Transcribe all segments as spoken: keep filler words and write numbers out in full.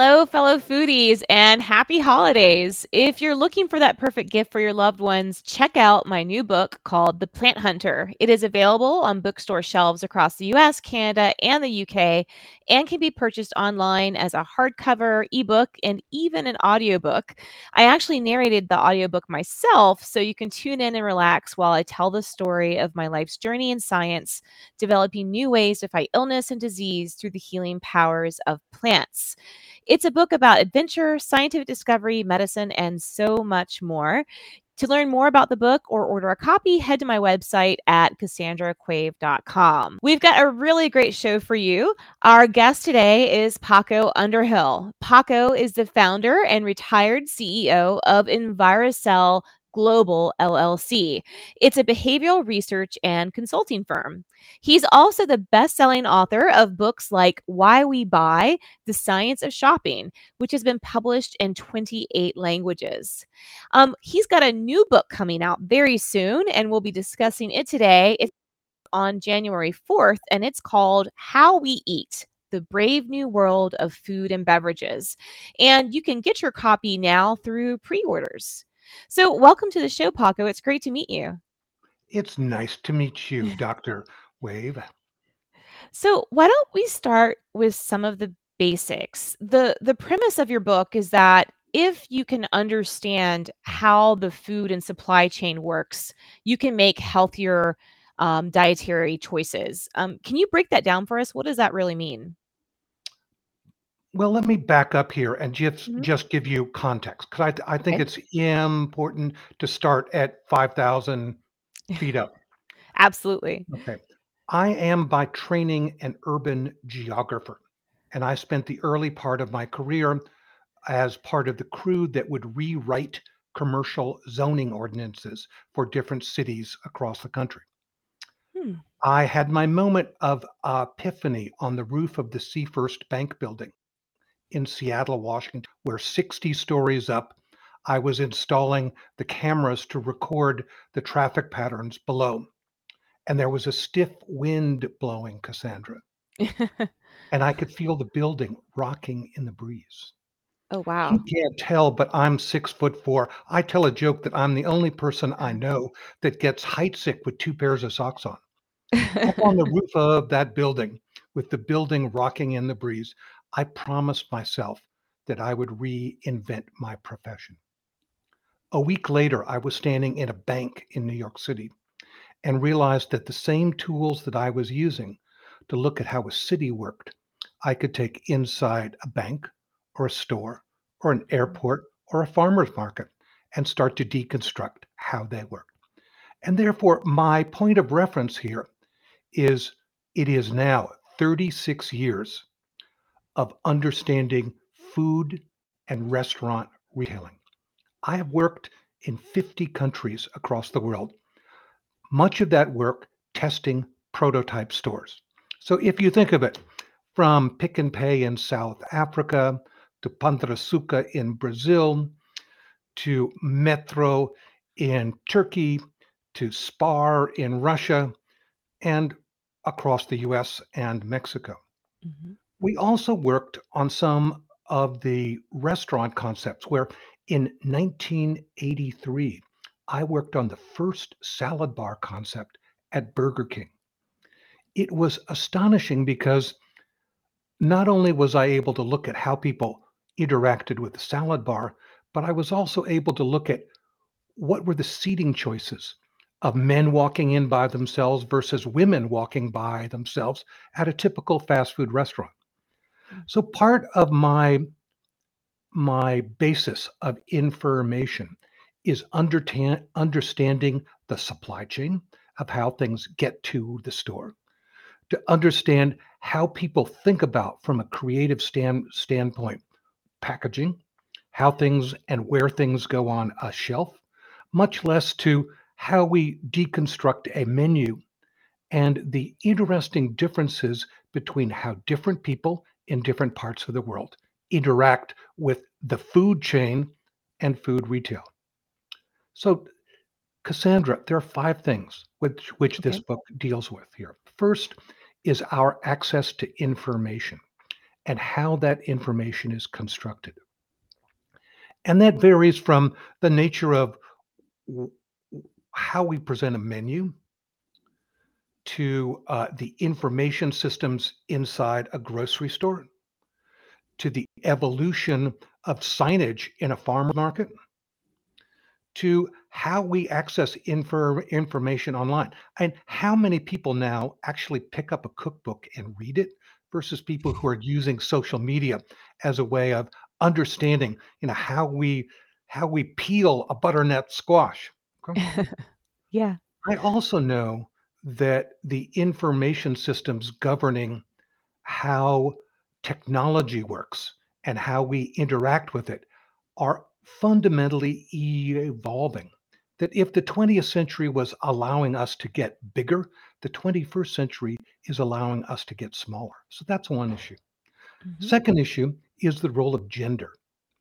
Hello, fellow foodies, and happy holidays. If you're looking for that perfect gift for your loved ones, check out my new book called The Plant Hunter. It is available on bookstore shelves across the U S, Canada, and the U K, and can be purchased online as a hardcover, ebook, and even an audiobook. I actually narrated the audiobook myself, so you can tune in and relax while I tell the story of my life's journey in science, developing new ways to fight illness and disease through the healing powers of plants. It's a book about adventure, scientific discovery, medicine, and so much more. To learn more about the book or order a copy, head to my website at cassandra quave dot com. We've got a really great show for you. Our guest today is Paco Underhill. Paco is the founder and retired C E O of Envirocell Global L L C. It's a behavioral research and consulting firm. He's also the best-selling author of books like Why We Buy: The Science of Shopping, which has been published in twenty-eight languages. Um, he's got a new book coming out very soon, and we'll be discussing it today. It's on January fourth, and it's called How We Eat: The Brave New World of Food and Beverages. And you can get your copy now through pre-orders. So welcome to the show, Paco. It's great to meet you. It's nice to meet you, Doctor Wave. So why don't we start with some of the basics? The the premise of your book is that if you can understand how the food and supply chain works, you can make healthier um, dietary choices. Um, can you break that down for us? What does that really mean? Well, let me back up here and just, mm-hmm. just give you context, because I, I think okay. it's important to start at five thousand feet up. Absolutely. Okay. I am by training an urban geographer, and I spent the early part of my career as part of the crew that would rewrite commercial zoning ordinances for different cities across the country. Hmm. I had my moment of epiphany on the roof of the Seafirst Bank building in Seattle, Washington, where sixty stories up, I was installing the cameras to record the traffic patterns below. And there was a stiff wind blowing, Cassandra. And I could feel the building rocking in the breeze. Oh, wow. You can't tell, but I'm six foot four. I tell a joke that I'm the only person I know that gets height sick with two pairs of socks on. Up on the roof of that building, with the building rocking in the breeze, I promised myself that I would reinvent my profession. A week later, I was standing in a bank in New York City and realized that the same tools that I was using to look at how a city worked, I could take inside a bank or a store or an airport or a farmer's market and start to deconstruct how they worked. And therefore, my point of reference here is it is now thirty-six years of understanding food and restaurant retailing. I have worked in fifty countries across the world, much of that work testing prototype stores. So if you think of it, from Pick and Pay in South Africa, to Pão de Açúcar in Brazil, to Metro in Turkey, to Spar in Russia, and across the U S and Mexico. Mm-hmm. We also worked on some of the restaurant concepts where in nineteen eighty-three, I worked on the first salad bar concept at Burger King. It was astonishing because not only was I able to look at how people interacted with the salad bar, but I was also able to look at what were the seating choices of men walking in by themselves versus women walking by themselves at a typical fast food restaurant. So part of my, my basis of information is underta- understanding the supply chain of how things get to the store, to understand how people think about, from a creative stand, standpoint, packaging, how things and where things go on a shelf, much less to how we deconstruct a menu and the interesting differences between how different people in different parts of the world interact with the food chain and food retail. So, Cassandra, there are five things which, which okay. this book deals with here. First is our access to information and how that information is constructed. And that varies from the nature of how we present a menu to uh, the information systems inside a grocery store, to the evolution of signage in a farmer market, to how we access infor- information online, and how many people now actually pick up a cookbook and read it versus people who are using social media as a way of understanding, you know, how we how we peel a butternut squash. Okay? Yeah. I also know that the information systems governing how technology works and how we interact with it are fundamentally evolving. That if the twentieth century was allowing us to get bigger, the twenty-first century is allowing us to get smaller. So that's one issue. Mm-hmm. Second issue is the role of gender,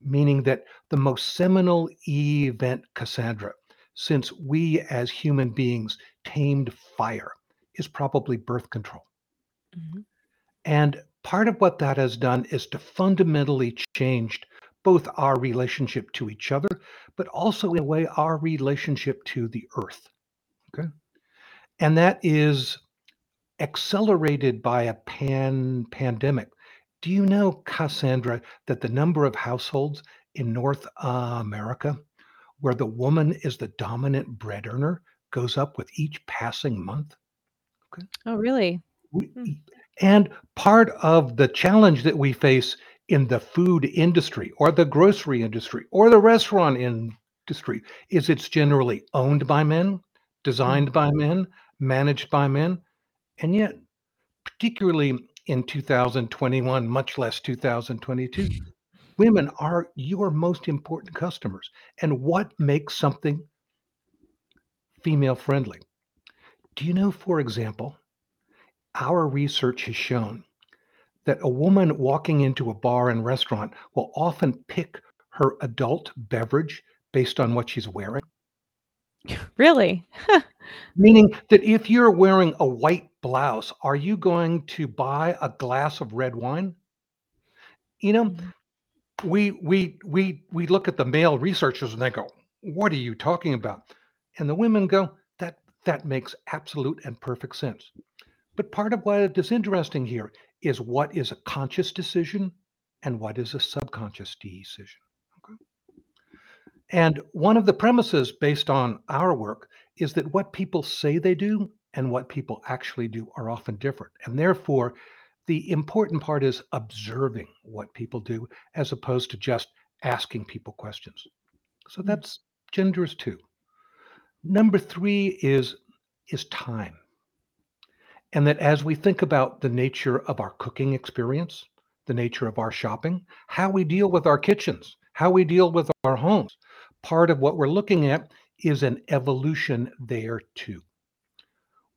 meaning that the most seminal event, Cassandra, since we as human beings tamed fire, is probably birth control. Mm-hmm. And part of what that has done is to fundamentally change both our relationship to each other, but also in a way, our relationship to the earth. Okay. And that is accelerated by a pan pandemic. Do you know, Cassandra, that the number of households in North America where the woman is the dominant bread earner goes up with each passing month? Okay. Oh, really? We, and part of the challenge that we face in the food industry or the grocery industry or the restaurant industry is it's generally owned by men, designed by men, managed by men. And yet, particularly in two thousand twenty-one, much less two thousand twenty-two, women are your most important customers. And what makes something female friendly? Do you know, for example, our research has shown that a woman walking into a bar and restaurant will often pick her adult beverage based on what she's wearing. Really? Meaning that if you're wearing a white blouse, are you going to buy a glass of red wine? You know, we we we we look at the male researchers and they go, "What are you talking about?" And the women go, "That that makes absolute and perfect sense." But part of what is interesting here is what is a conscious decision and what is a subconscious decision. Okay? And one of the premises based on our work is that what people say they do and what people actually do are often different. And therefore, the important part is observing what people do as opposed to just asking people questions. So that's gender is two. Number three is, is time. And that as we think about the nature of our cooking experience, the nature of our shopping, how we deal with our kitchens, how we deal with our homes, part of what we're looking at is an evolution there too.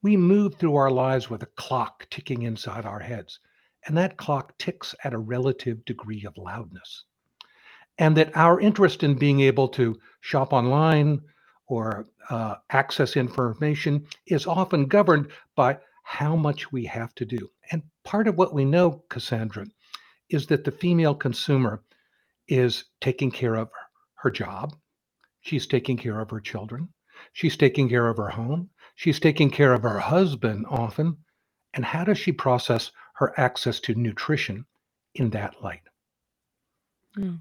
We move through our lives with a clock ticking inside our heads, and that clock ticks at a relative degree of loudness. And that our interest in being able to shop online or uh, access information is often governed by how much we have to do. And part of what we know, Cassandra, is that the female consumer is taking care of her job. She's taking care of her children. She's taking care of her home. She's taking care of her husband often. And how does she process her access to nutrition in that light? Mm.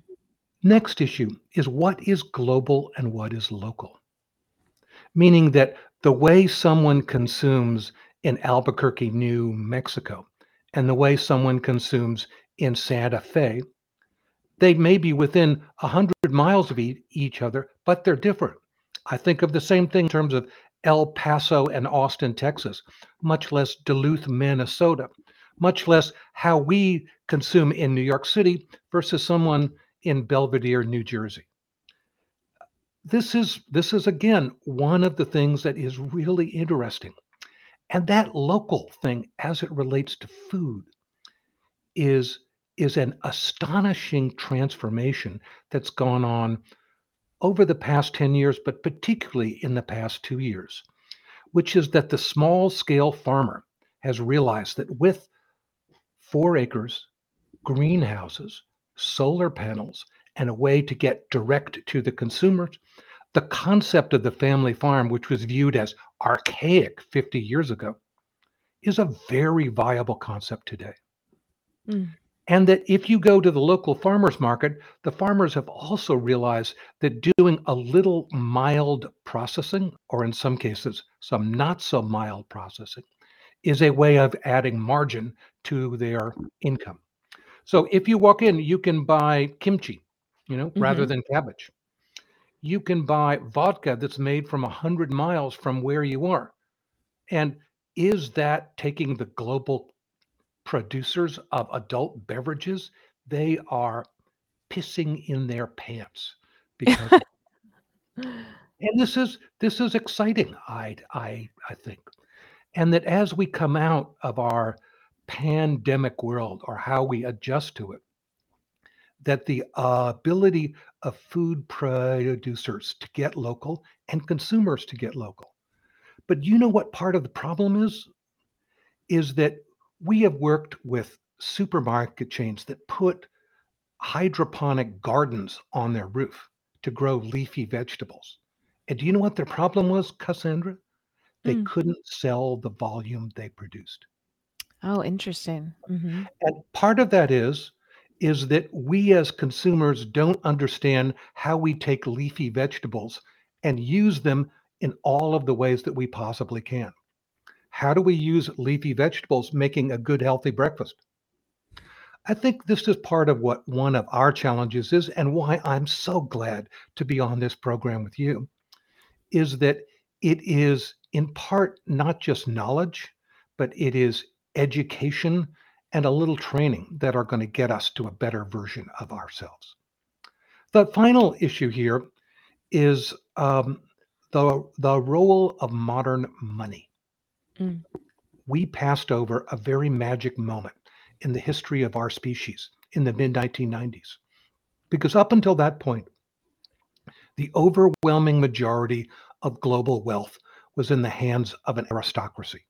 Next issue is what is global and what is local? Meaning that the way someone consumes in Albuquerque, New Mexico, and the way someone consumes in Santa Fe, they may be within one hundred miles of e- each other, but they're different. I think of the same thing in terms of El Paso and Austin, Texas, much less Duluth, Minnesota, much less how we consume in New York City versus someone in Belvedere, New Jersey. This is, this is again, one of the things that is really interesting. And that local thing, as it relates to food, is, is an astonishing transformation that's gone on over the past ten years, but particularly in the past two years, which is that the small-scale farmer has realized that with four acres greenhouses, solar panels, and a way to get direct to the consumers, the concept of the family farm, which was viewed as archaic fifty years ago, is a very viable concept today. Mm. And that if you go to the local farmers market, the farmers have also realized that doing a little mild processing, or in some cases, some not so mild processing, is a way of adding margin to their income. So if you walk in, you can buy kimchi, you know, mm-hmm. rather than cabbage. You can buy vodka that's made from one hundred miles from where you are. And is that taking the global producers of adult beverages? They are pissing in their pants because and this is this is exciting, I I I think. And that as we come out of our pandemic world, or how we adjust to it, that the uh, ability of food producers to get local and consumers to get local. But you know what part of the problem is? Is that we have worked with supermarket chains that put hydroponic gardens on their roof to grow leafy vegetables. And do you know what their problem was, Cassandra? They mm. couldn't sell the volume they produced. Oh, interesting. Mm-hmm. And part of that is, is that we as consumers don't understand how we take leafy vegetables and use them in all of the ways that we possibly can. How do we use leafy vegetables making a good, healthy breakfast? I think this is part of what one of our challenges is, and why I'm so glad to be on this program with you, is that it is in part not just knowledge, but it is education and a little training that are going to get us to a better version of ourselves. The final issue here is um, the, the role of modern money. Mm. We passed over a very magic moment in the history of our species in the mid nineteen nineties, because up until that point, the overwhelming majority of global wealth was in the hands of an aristocracy.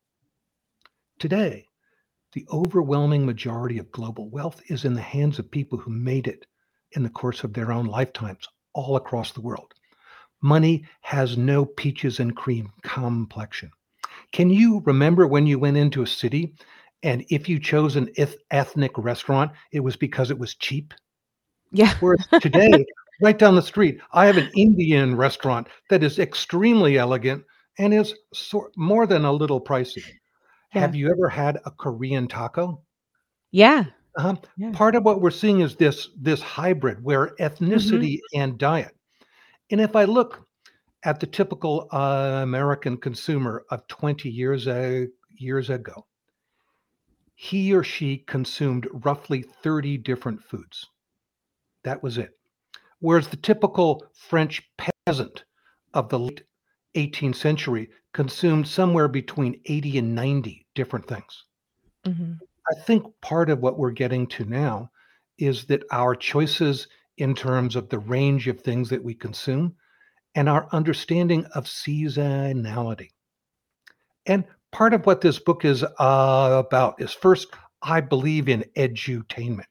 Today, the overwhelming majority of global wealth is in the hands of people who made it in the course of their own lifetimes all across the world. Money has no peaches and cream complexion. Can you remember when you went into a city and if you chose an ethnic restaurant, it was because it was cheap? Yeah. Whereas today, right down the street, I have an Indian restaurant that is extremely elegant and is so, more than a little pricey. Yeah. Have you ever had a Korean taco? Yeah. Uh-huh. yeah. Part of what we're seeing is this, this hybrid where ethnicity mm-hmm. and diet. And if I look at the typical uh, American consumer of twenty years, uh, years ago, he or she consumed roughly thirty different foods. That was it. Whereas the typical French peasant of the late eighteenth century consumed somewhere between eighty and ninety different things. Mm-hmm. I think part of what we're getting to now is that our choices in terms of the range of things that we consume and our understanding of seasonality. And part of what this book is uh, about is, first, I believe in edutainment.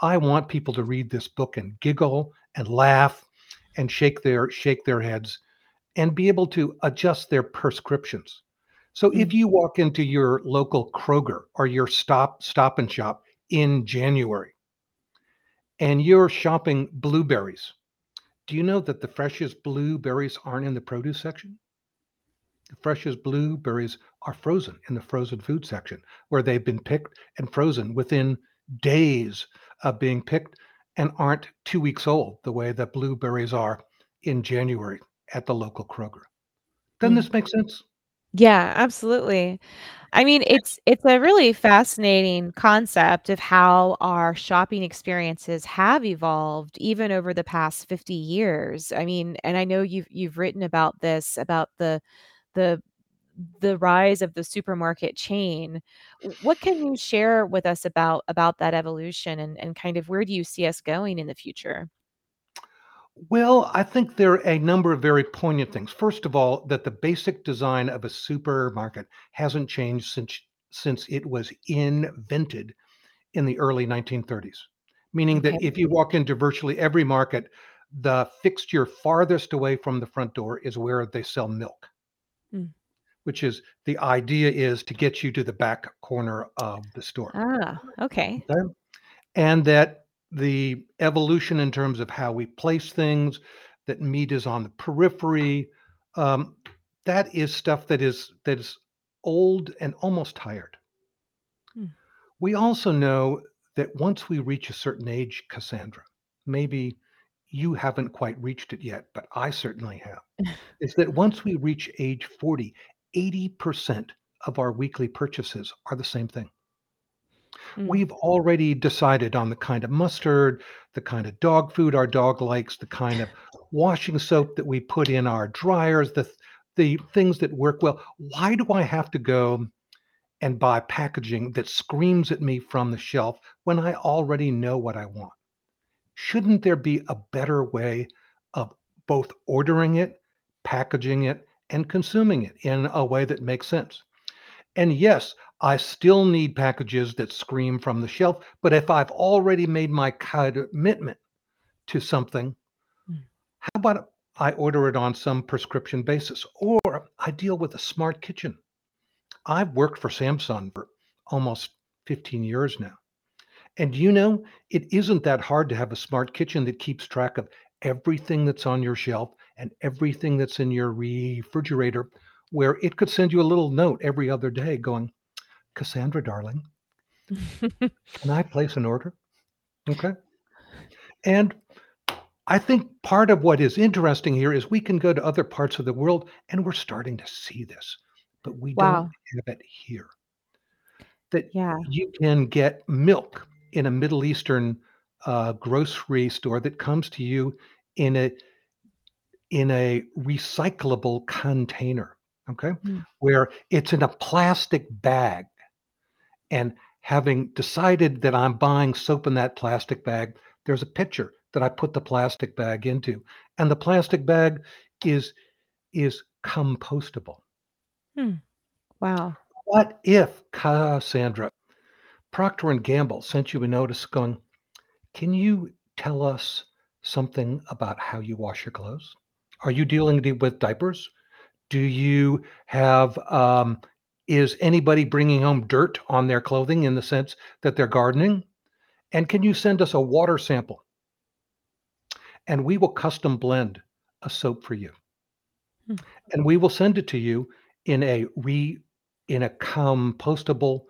I want people to read this book and giggle and laugh and shake their shake their heads and be able to adjust their prescriptions. So mm-hmm. if you walk into your local Kroger or your Stop, Stop and Shop in January and you're shopping blueberries, do you know that the freshest blueberries aren't in the produce section? The freshest blueberries are frozen in the frozen food section, where they've been picked and frozen within days of being picked and aren't two weeks old the way that blueberries are in January at the local Kroger. Doesn't this make sense? Yeah, absolutely. I mean, it's it's a really fascinating concept of how our shopping experiences have evolved even over the past fifty years. I mean, and I know you've you've written about this, about the the the rise of the supermarket chain. What can you share with us about about that evolution and, and kind of where do you see us going in the future? Well, I think there are a number of very poignant things. First of all, that the basic design of a supermarket hasn't changed since, since it was invented in the early nineteen thirties, meaning that okay. if you walk into virtually every market, the fixture farthest away from the front door is where they sell milk, mm. which is the idea is to get you to the back corner of the store. Ah, okay. okay? And that the evolution in terms of how we place things, that meat is on the periphery, um, that is stuff that is that is old and almost tired. Hmm. We also know that once we reach a certain age, Cassandra, maybe you haven't quite reached it yet, but I certainly have, is that once we reach age forty, eighty percent of our weekly purchases are the same thing. Mm. We've already decided on the kind of mustard, the kind of dog food our dog likes, the kind of washing soap that we put in our dryers, the the things that work well. Why do I have to go and buy packaging that screams at me from the shelf when I already know what I want? Shouldn't there be a better way of both ordering it, packaging it, and consuming it in a way that makes sense? And yes, I still need packages that scream from the shelf, but if I've already made my commitment to something, mm. how about I order it on some prescription basis? Or I deal with a smart kitchen. I've worked for Samsung for almost fifteen years now. And you know, it isn't that hard to have a smart kitchen that keeps track of everything that's on your shelf and everything that's in your refrigerator, where it could send you a little note every other day going, Cassandra, darling, can I place an order? Okay. And I think part of what is interesting here is we can go to other parts of the world and we're starting to see this, but we wow. don't have it here. That yeah. you can get milk in a Middle Eastern uh, grocery store that comes to you in a in a recyclable container. Okay, mm. where it's in a plastic bag, and having decided that I'm buying soap in that plastic bag, there's a pitcher that I put the plastic bag into, and the plastic bag is is compostable. Mm. Wow. What if, Cassandra, Procter and Gamble sent you a notice going, can you tell us something about how you wash your clothes? Are you dealing with diapers? Do you have, um, is anybody bringing home dirt on their clothing in the sense that they're gardening? And can you send us a water sample? And we will custom blend a soap for you. Hmm. And we will send it to you in a re, in a compostable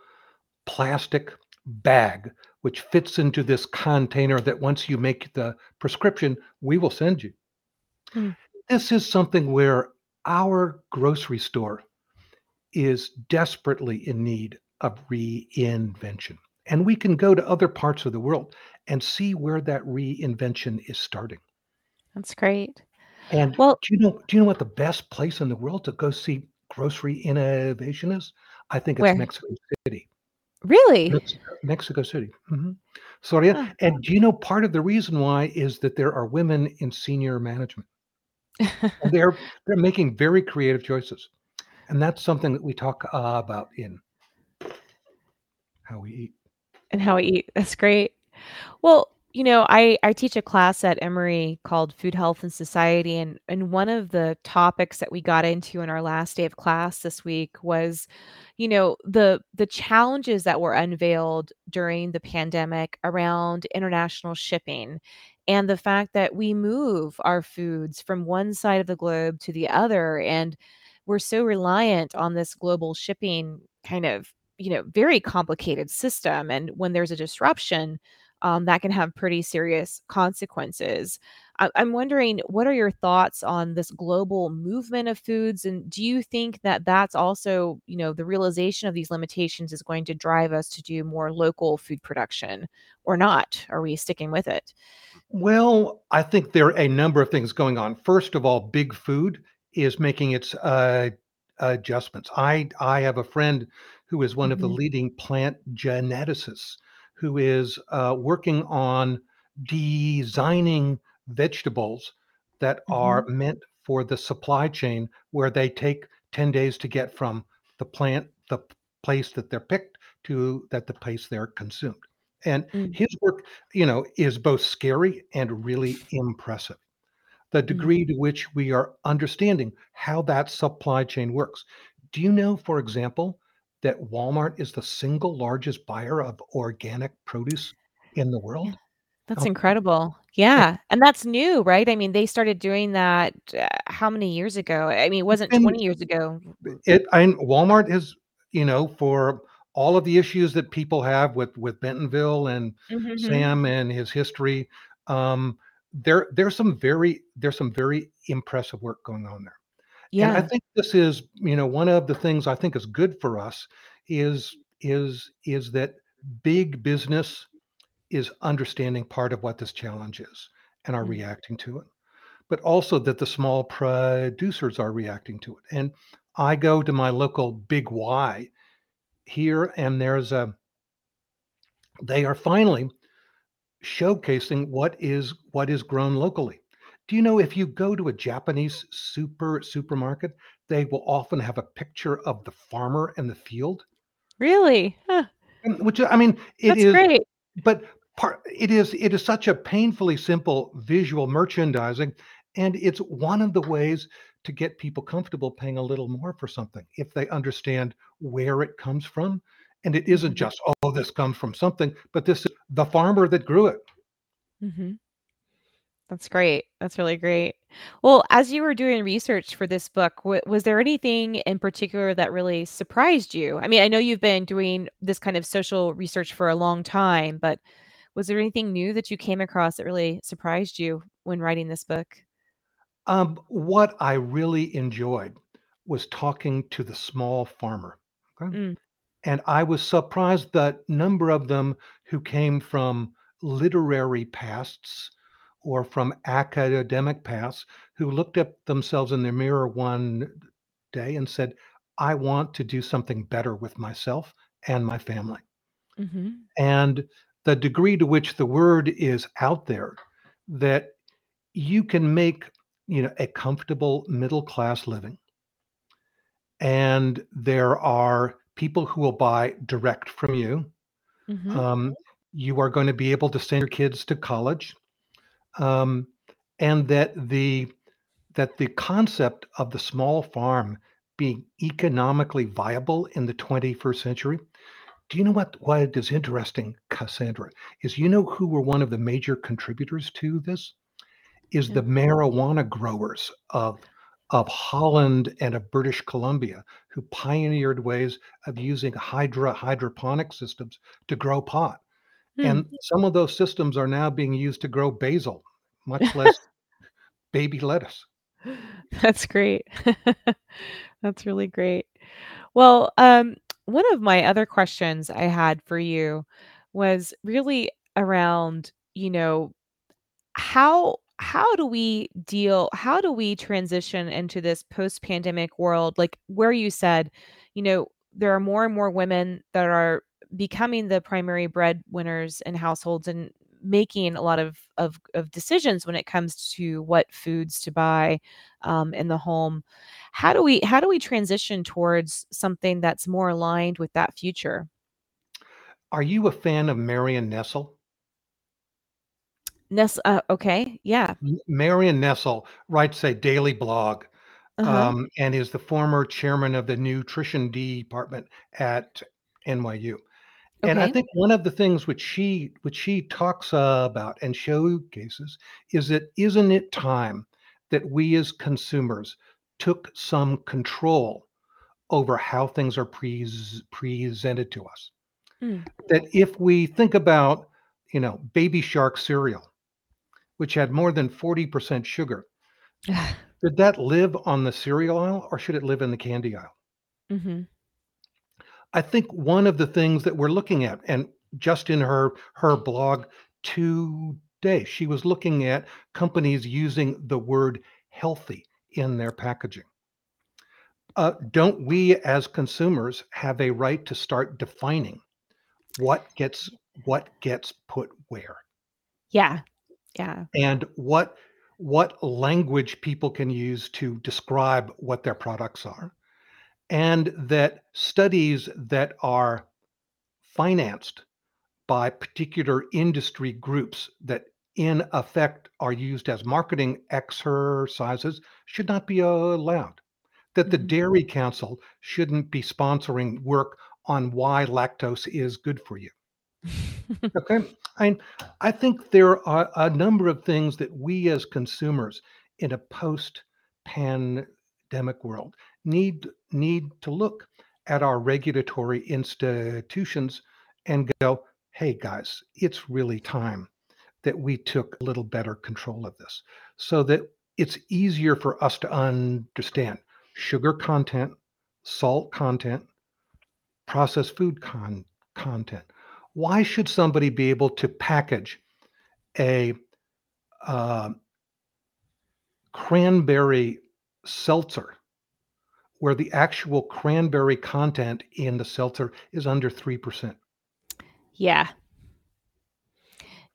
plastic bag, which fits into this container that once you make the prescription, we will send you. Hmm. This is something where our grocery store is desperately in need of reinvention. And we can go to other parts of the world and see where that reinvention is starting. That's great. And well, do you know, do you know what the best place in the world to go see grocery innovation is? I think it's where? Mexico City. Really? Mexico, Mexico City. Mm-hmm. So yeah. Huh. And do you know part of the reason why is that there are women in senior management. they're they're making very creative choices, and that's something that we talk uh, about in How We Eat. And How We Eat. That's great. Well, you know, I, I teach a class at Emory called Food, Health, and Society, and and one of the topics that we got into in our last day of class this week was, you know, the the challenges that were unveiled during the pandemic around international shipping. And the fact that we move our foods from one side of the globe to the other, and we're so reliant on this global shipping kind of, you know, very complicated system. And when there's a disruption, um, that can have pretty serious consequences. I- I'm wondering, what are your thoughts on this global movement of foods? And do you think that that's also, you know, the realization of these limitations is going to drive us to do more local food production or not? Are we sticking with it? Well, I think there are a number of things going on. First of all, big food is making its uh, adjustments. I, I have a friend who is one mm-hmm. of the leading plant geneticists who is uh, working on designing vegetables that mm-hmm. are meant for the supply chain, where they take ten days to get from the plant, the place that they're picked to that the place they're consumed. And mm-hmm. his work, you know, is both scary and really impressive. The degree mm-hmm. to which we are understanding how that supply chain works. Do you know, for example, that Walmart is the single largest buyer of organic produce in the world? Yeah. That's oh. incredible. Yeah. yeah. And that's new, right? I mean, they started doing that uh, how many years ago? I mean, it wasn't and twenty years ago. It, I, Walmart is, you know, for all of the issues that people have with, with Bentonville and mm-hmm. Sam and his history, um, there there's some very there's some very impressive work going on there. Yeah. And I think this is, you know, one of the things I think is good for us is is is that big business is understanding part of what this challenge is and are mm-hmm. reacting to it, but also that the small producers are reacting to it. And I go to my local Big Y here, and there's a, they are finally showcasing what is, what is grown locally. Do you know, if you go to a Japanese super supermarket, they will often have a picture of the farmer and the field. Really? Huh. And, which, I mean, it That's is great. But part, it is it is such a painfully simple visual merchandising, and it's one of the ways to get people comfortable paying a little more for something if they understand where it comes from. And it isn't just, oh, this comes from something, but this is the farmer that grew it. Mm-hmm. That's great. That's really great. Well, as you were doing research for this book, w- was there anything in particular that really surprised you? I mean, I know you've been doing this kind of social research for a long time, but was there anything new that you came across that really surprised you when writing this book? Um, what I really enjoyed was talking to the small farmer. Okay? Mm. And I was surprised that number of them who came from literary pasts or from academic paths, who looked at themselves in the mirror one day and said, I want to do something better with myself and my family. Mm-hmm. And the degree to which the word is out there, that you can make, you know, a comfortable middle-class living. And there are people who will buy direct from you. Mm-hmm. Um, you are going to be able to send your kids to college. Um, and that the that the concept of the small farm being economically viable in the twenty-first century. Do you know what? What is interesting, Cassandra, is you know who were one of the major contributors to this? Is the marijuana growers of of Holland and of British Columbia, who pioneered ways of using hydro hydroponic systems to grow pot. And some of those systems are now being used to grow basil, much less baby lettuce. That's great. That's really great. Well, um, one of my other questions I had for you was really around, you know, how how do we deal, how do we transition into this post-pandemic world? Like where you said, you know, there are more and more women that are becoming the primary breadwinners in households and making a lot of, of, of decisions when it comes to what foods to buy um, in the home. How do we, how do we transition towards something that's more aligned with that future? Are you a fan of Marion Nestle? Ness, uh, okay. Yeah. Marion Nestle writes a daily blog. Uh-huh. um, and is the former chairman of the nutrition department at N Y U. Okay. And I think one of the things which she which she talks about and showcases is that isn't it time that we as consumers took some control over how things are pre- presented to us? Mm. That if we think about, you know, Baby Shark cereal, which had more than forty percent sugar, did that live on the cereal aisle or should it live in the candy aisle? Mm-hmm. I think one of the things that we're looking at, and just in her her blog today, she was looking at companies using the word healthy in their packaging. Uh, don't we as consumers have a right to start defining what gets what gets put where? Yeah, yeah. And what what language people can use to describe what their products are. And that studies that are financed by particular industry groups that in effect are used as marketing exercises should not be allowed, that the Dairy Council shouldn't be sponsoring work on why lactose is good for you. Okay, I, I think there are a number of things that we as consumers in a post-pandemic world need, need to look at our regulatory institutions and go, hey guys, it's really time that we took a little better control of this so that it's easier for us to understand sugar content, salt content, processed food con- content. Why should somebody be able to package a uh, cranberry seltzer where the actual cranberry content in the seltzer is under three percent? Yeah.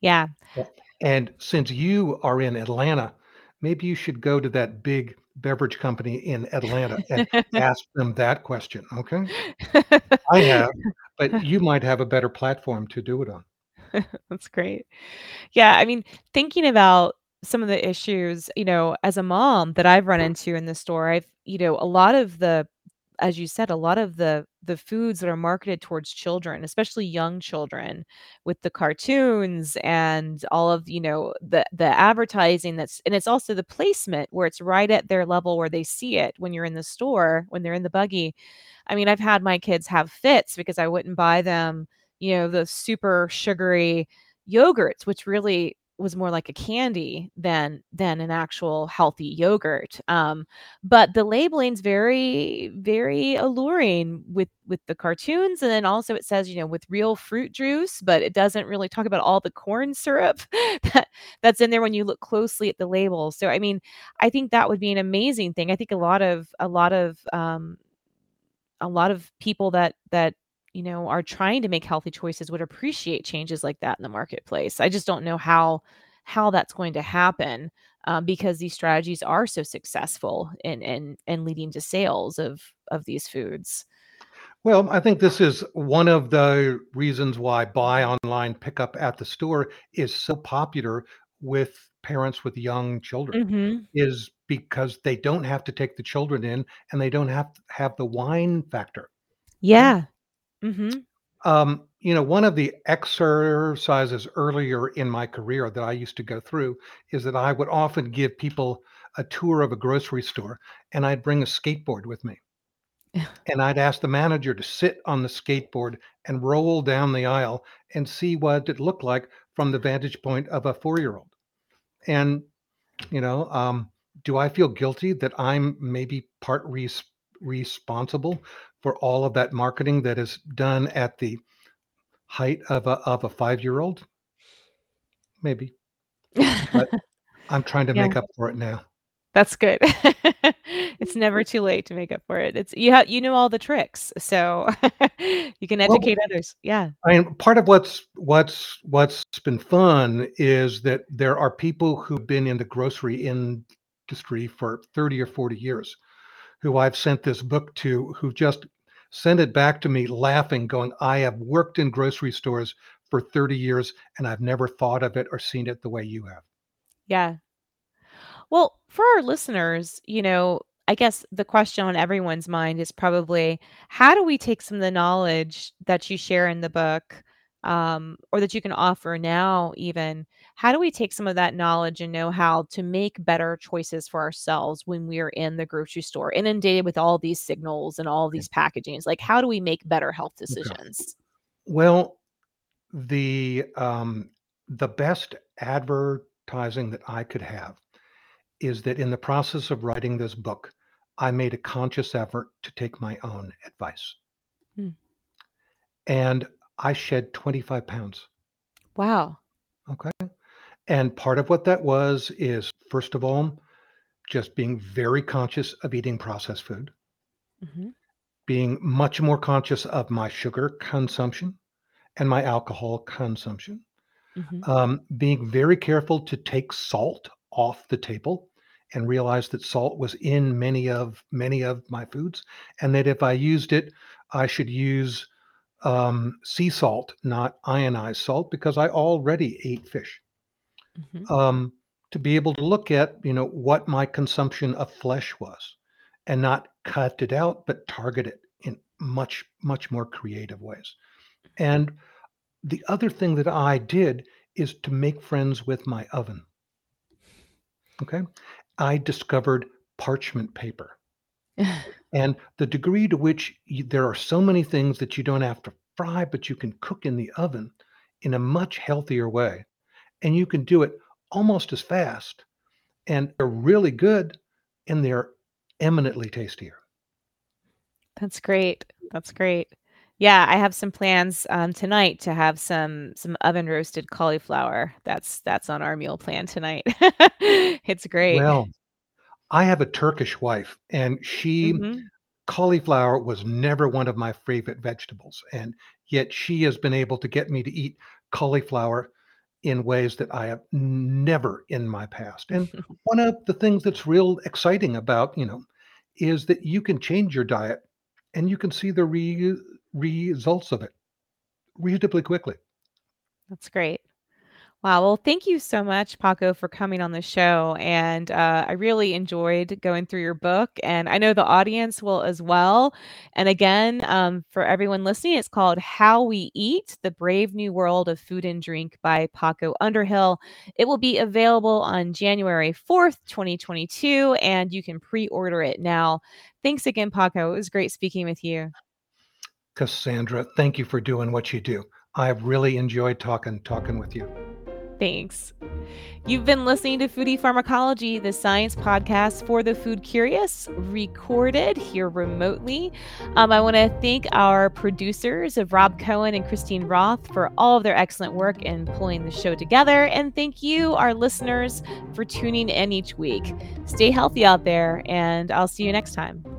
Yeah. And since you are in Atlanta, maybe you should go to that big beverage company in Atlanta and ask them that question. Okay. I have, but you might have a better platform to do it on. That's great. Yeah. I mean, thinking about some of the issues, you know, as a mom that I've run into in the store, I've, you know, a lot of the, as you said, a lot of the the foods that are marketed towards children, especially young children, with the cartoons and all of, you know, the the advertising that's, and it's also the placement where it's right at their level where they see it when you're in the store, when they're in the buggy. I mean, I've had my kids have fits because I wouldn't buy them, you know, the super sugary yogurts, which really was more like a candy than than an actual healthy yogurt. Um, but the labeling's very, very alluring with with the cartoons. And then also it says, you know, with real fruit juice, but it doesn't really talk about all the corn syrup that, that's in there when you look closely at the label. So, I mean, I think that would be an amazing thing. I think a lot of a lot of um, a lot of people that that you know, are trying to make healthy choices would appreciate changes like that in the marketplace. I just don't know how how that's going to happen um, because these strategies are so successful in in and leading to sales of of these foods. Well, I think this is one of the reasons why buy online, pick up at the store is so popular with parents with young children, mm-hmm. is because they don't have to take the children in and they don't have to have the wine factor. Yeah. Mm-hmm. Um, you know, one of the exercises earlier in my career that I used to go through is that I would often give people a tour of a grocery store and I'd bring a skateboard with me. And I'd ask the manager to sit on the skateboard and roll down the aisle and see what it looked like from the vantage point of a four-year-old. And, you know, um, do I feel guilty that I'm maybe part res- responsible for all of that marketing that is done at the height of a of a five-year-old? Maybe. But I'm trying to yeah. make up for it now. That's good. It's never too late to make up for it. It's you have you know all the tricks, so you can educate well, others. Yeah. I mean, part of what's what's what's been fun is that there are people who've been in the grocery industry for thirty or forty years. Who I've sent this book to, who just sent it back to me laughing, going, I have worked in grocery stores for thirty years and I've never thought of it or seen it the way you have. Yeah. Well, for our listeners, you know, I guess the question on everyone's mind is probably, how do we take some of the knowledge that you share in the book um, or that you can offer now even, how do we take some of that knowledge and know-how to make better choices for ourselves when we are in the grocery store, inundated with all these signals and all these packagings? Like, how do we make better health decisions? Okay. Well, the, um, the best advertising that I could have is that in the process of writing this book, I made a conscious effort to take my own advice. Hmm. And I shed twenty-five pounds. Wow. Okay. And part of what that was is, first of all, just being very conscious of eating processed food, mm-hmm. being much more conscious of my sugar consumption and my alcohol consumption, mm-hmm. um, being very careful to take salt off the table and realize that salt was in many of, many of my foods. And that if I used it, I should use um, sea salt, not ionized salt, because I already ate fish. Mm-hmm. Um, to be able to look at, you know, what my consumption of flesh was, and not cut it out, but target it in much, much more creative ways. And the other thing that I did is to make friends with my oven. Okay. I discovered parchment paper. And the degree to which you, there are so many things that you don't have to fry, but you can cook in the oven in a much healthier way. And you can do it almost as fast. And they're really good. And they're eminently tastier. That's great. That's great. Yeah, I have some plans um, tonight to have some some oven roasted cauliflower. That's that's on our meal plan tonight. It's great. Well, I have a Turkish wife, and she mm-hmm. cauliflower was never one of my favorite vegetables, and yet she has been able to get me to eat cauliflower in ways that I have never in my past. And one of the things that's real exciting about, you know, is that you can change your diet, and you can see the re. results of it reasonably quickly. That's great. Wow. Well, thank you so much, Paco, for coming on the show. And uh, I really enjoyed going through your book, and I know the audience will as well. And again, um, for everyone listening, it's called How We Eat: The Brave New World of Food and Drink by Paco Underhill. It will be available on January fourth, twenty twenty-two, and you can pre-order it now. Thanks again, Paco. It was great speaking with you. Cassandra, thank you for doing what you do. I've really enjoyed talking, talking with you. Thanks. You've been listening to Foodie Pharmacology, the science podcast for the food curious, recorded here remotely. Um, I want to thank our producers of Rob Cohen and Christine Roth for all of their excellent work in pulling the show together. And thank you, our listeners, for tuning in each week. Stay healthy out there, and I'll see you next time.